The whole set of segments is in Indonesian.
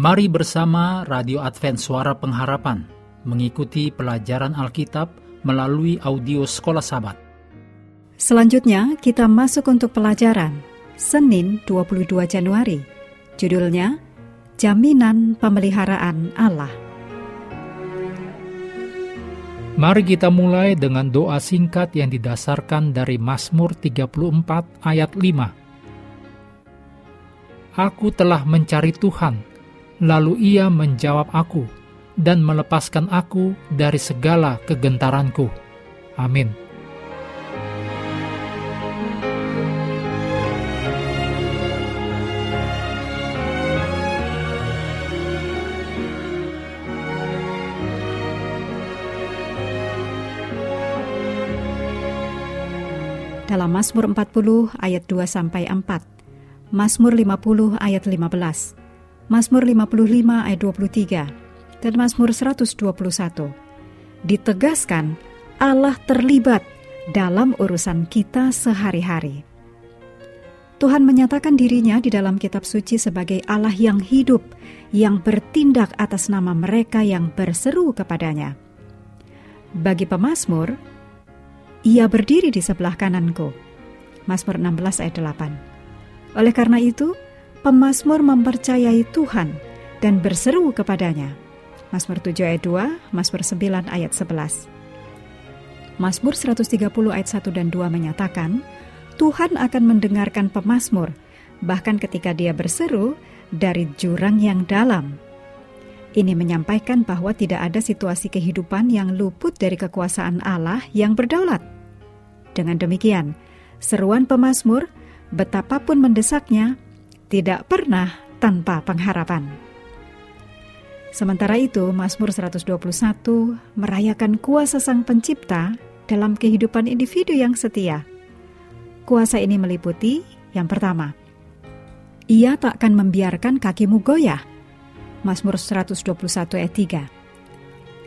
Mari bersama Radio Advent Suara Pengharapan mengikuti pelajaran Alkitab melalui audio Sekolah Sabat. Selanjutnya kita masuk untuk pelajaran Senin 22 Januari. Judulnya Jaminan Pemeliharaan Allah. Mari kita mulai dengan doa singkat yang didasarkan dari Mazmur 34 ayat 5. Aku telah mencari Tuhan, lalu Ia menjawab aku, dan melepaskan aku dari segala kegentaranku. Amin. Dalam Mazmur 40 ayat 2-4, Mazmur 50 ayat 15, Mazmur 55 ayat 23, dan Mazmur 121. Ditegaskan Allah terlibat dalam urusan kita sehari-hari. Tuhan menyatakan dirinya di dalam kitab suci sebagai Allah yang hidup, yang bertindak atas nama mereka yang berseru kepadanya. Bagi pemazmur, Ia berdiri di sebelah kananku. Mazmur 16 ayat 8. Oleh karena itu, pemazmur mempercayai Tuhan dan berseru kepadanya. Mazmur 7 ayat 2, Mazmur 9 ayat 11. Mazmur 130 ayat 1 dan 2 menyatakan, Tuhan akan mendengarkan pemazmur, bahkan ketika dia berseru dari jurang yang dalam. Ini menyampaikan bahwa tidak ada situasi kehidupan yang luput dari kekuasaan Allah yang berdaulat. Dengan demikian, seruan pemazmur, betapapun mendesaknya, tidak pernah tanpa pengharapan. Sementara itu, Mazmur 121 merayakan kuasa Sang Pencipta dalam kehidupan individu yang setia. Kuasa ini meliputi, yang pertama, Ia takkan membiarkan kakimu goyah. Mazmur 121 ayat 3.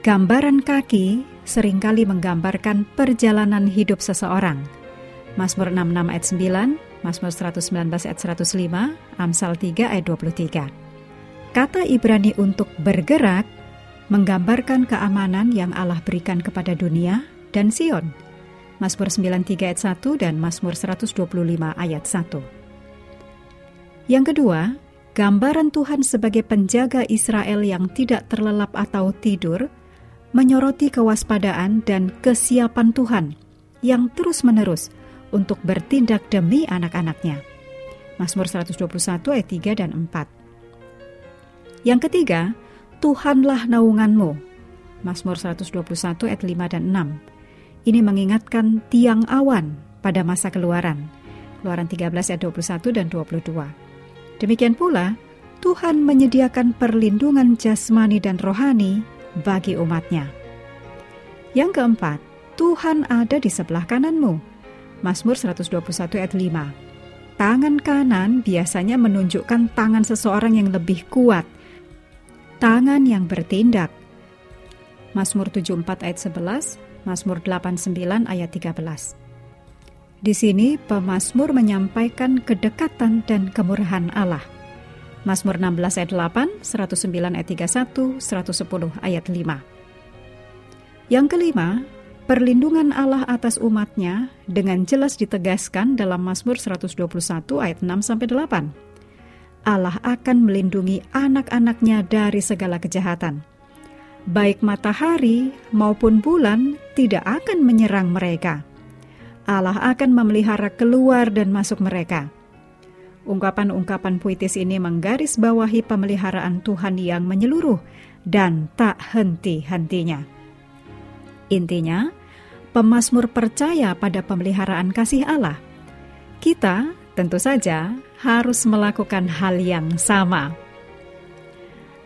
Gambaran kaki seringkali menggambarkan perjalanan hidup seseorang. Mazmur 66 ayat 9, Mazmur 119 ayat 105, Amsal 3 ayat 23. Kata Ibrani untuk bergerak menggambarkan keamanan yang Allah berikan kepada dunia dan Sion. Mazmur 93 ayat 1 dan Mazmur 125 ayat 1. Yang kedua, gambaran Tuhan sebagai penjaga Israel yang tidak terlelap atau tidur, menyoroti kewaspadaan dan kesiapan Tuhan yang terus-menerus untuk bertindak demi anak-anak-Nya. Mazmur 121 ayat 3 dan 4. Yang ketiga, Tuhanlah naunganmu. Mazmur 121 ayat 5 dan 6. Ini mengingatkan tiang awan pada masa keluaran. Keluaran 13 ayat 21 dan 22. Demikian pula, Tuhan menyediakan perlindungan jasmani dan rohani bagi umat-Nya. Yang keempat, Tuhan ada di sebelah kananmu. Mazmur 121 ayat 5. Tangan kanan biasanya menunjukkan tangan seseorang yang lebih kuat, tangan yang bertindak. Mazmur 74 ayat 11, Mazmur 89 ayat 13. Di sini, pemazmur menyampaikan kedekatan dan kemurahan Allah. Mazmur 16 ayat 8, 109 ayat 31, 110 ayat 5. Yang kelima, perlindungan Allah atas umat-Nya dengan jelas ditegaskan dalam Mazmur 121 ayat 6-8. Allah akan melindungi anak-anak-Nya dari segala kejahatan. Baik matahari maupun bulan tidak akan menyerang mereka. Allah akan memelihara keluar dan masuk mereka. Ungkapan-ungkapan puitis ini menggarisbawahi pemeliharaan Tuhan yang menyeluruh dan tak henti-hentinya. Intinya, pemazmur percaya pada pemeliharaan kasih Allah. Kita tentu saja harus melakukan hal yang sama.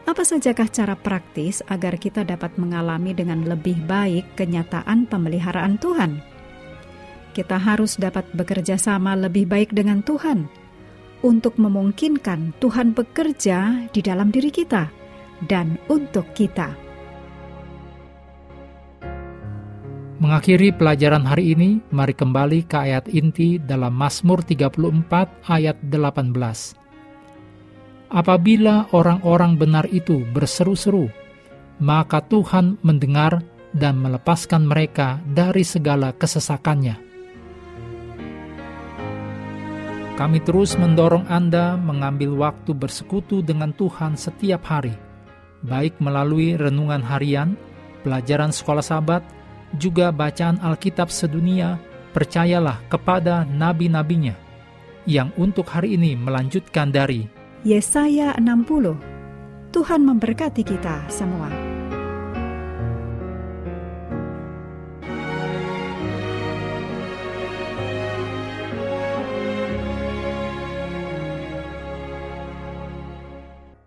Apa sajakah cara praktis agar kita dapat mengalami dengan lebih baik kenyataan pemeliharaan Tuhan? Kita harus dapat bekerja sama lebih baik dengan Tuhan untuk memungkinkan Tuhan bekerja di dalam diri kita dan untuk kita. Mengakhiri pelajaran hari ini, mari kembali ke ayat inti dalam Mazmur 34 ayat 18. Apabila orang-orang benar itu berseru-seru, maka Tuhan mendengar dan melepaskan mereka dari segala kesesakannya. Kami terus mendorong Anda mengambil waktu bersekutu dengan Tuhan setiap hari, baik melalui renungan harian, pelajaran sekolah Sabat, juga bacaan Alkitab sedunia. Percayalah kepada nabi-nabinya, yang untuk hari ini melanjutkan dari Yesaya 60. Tuhan memberkati kita semua.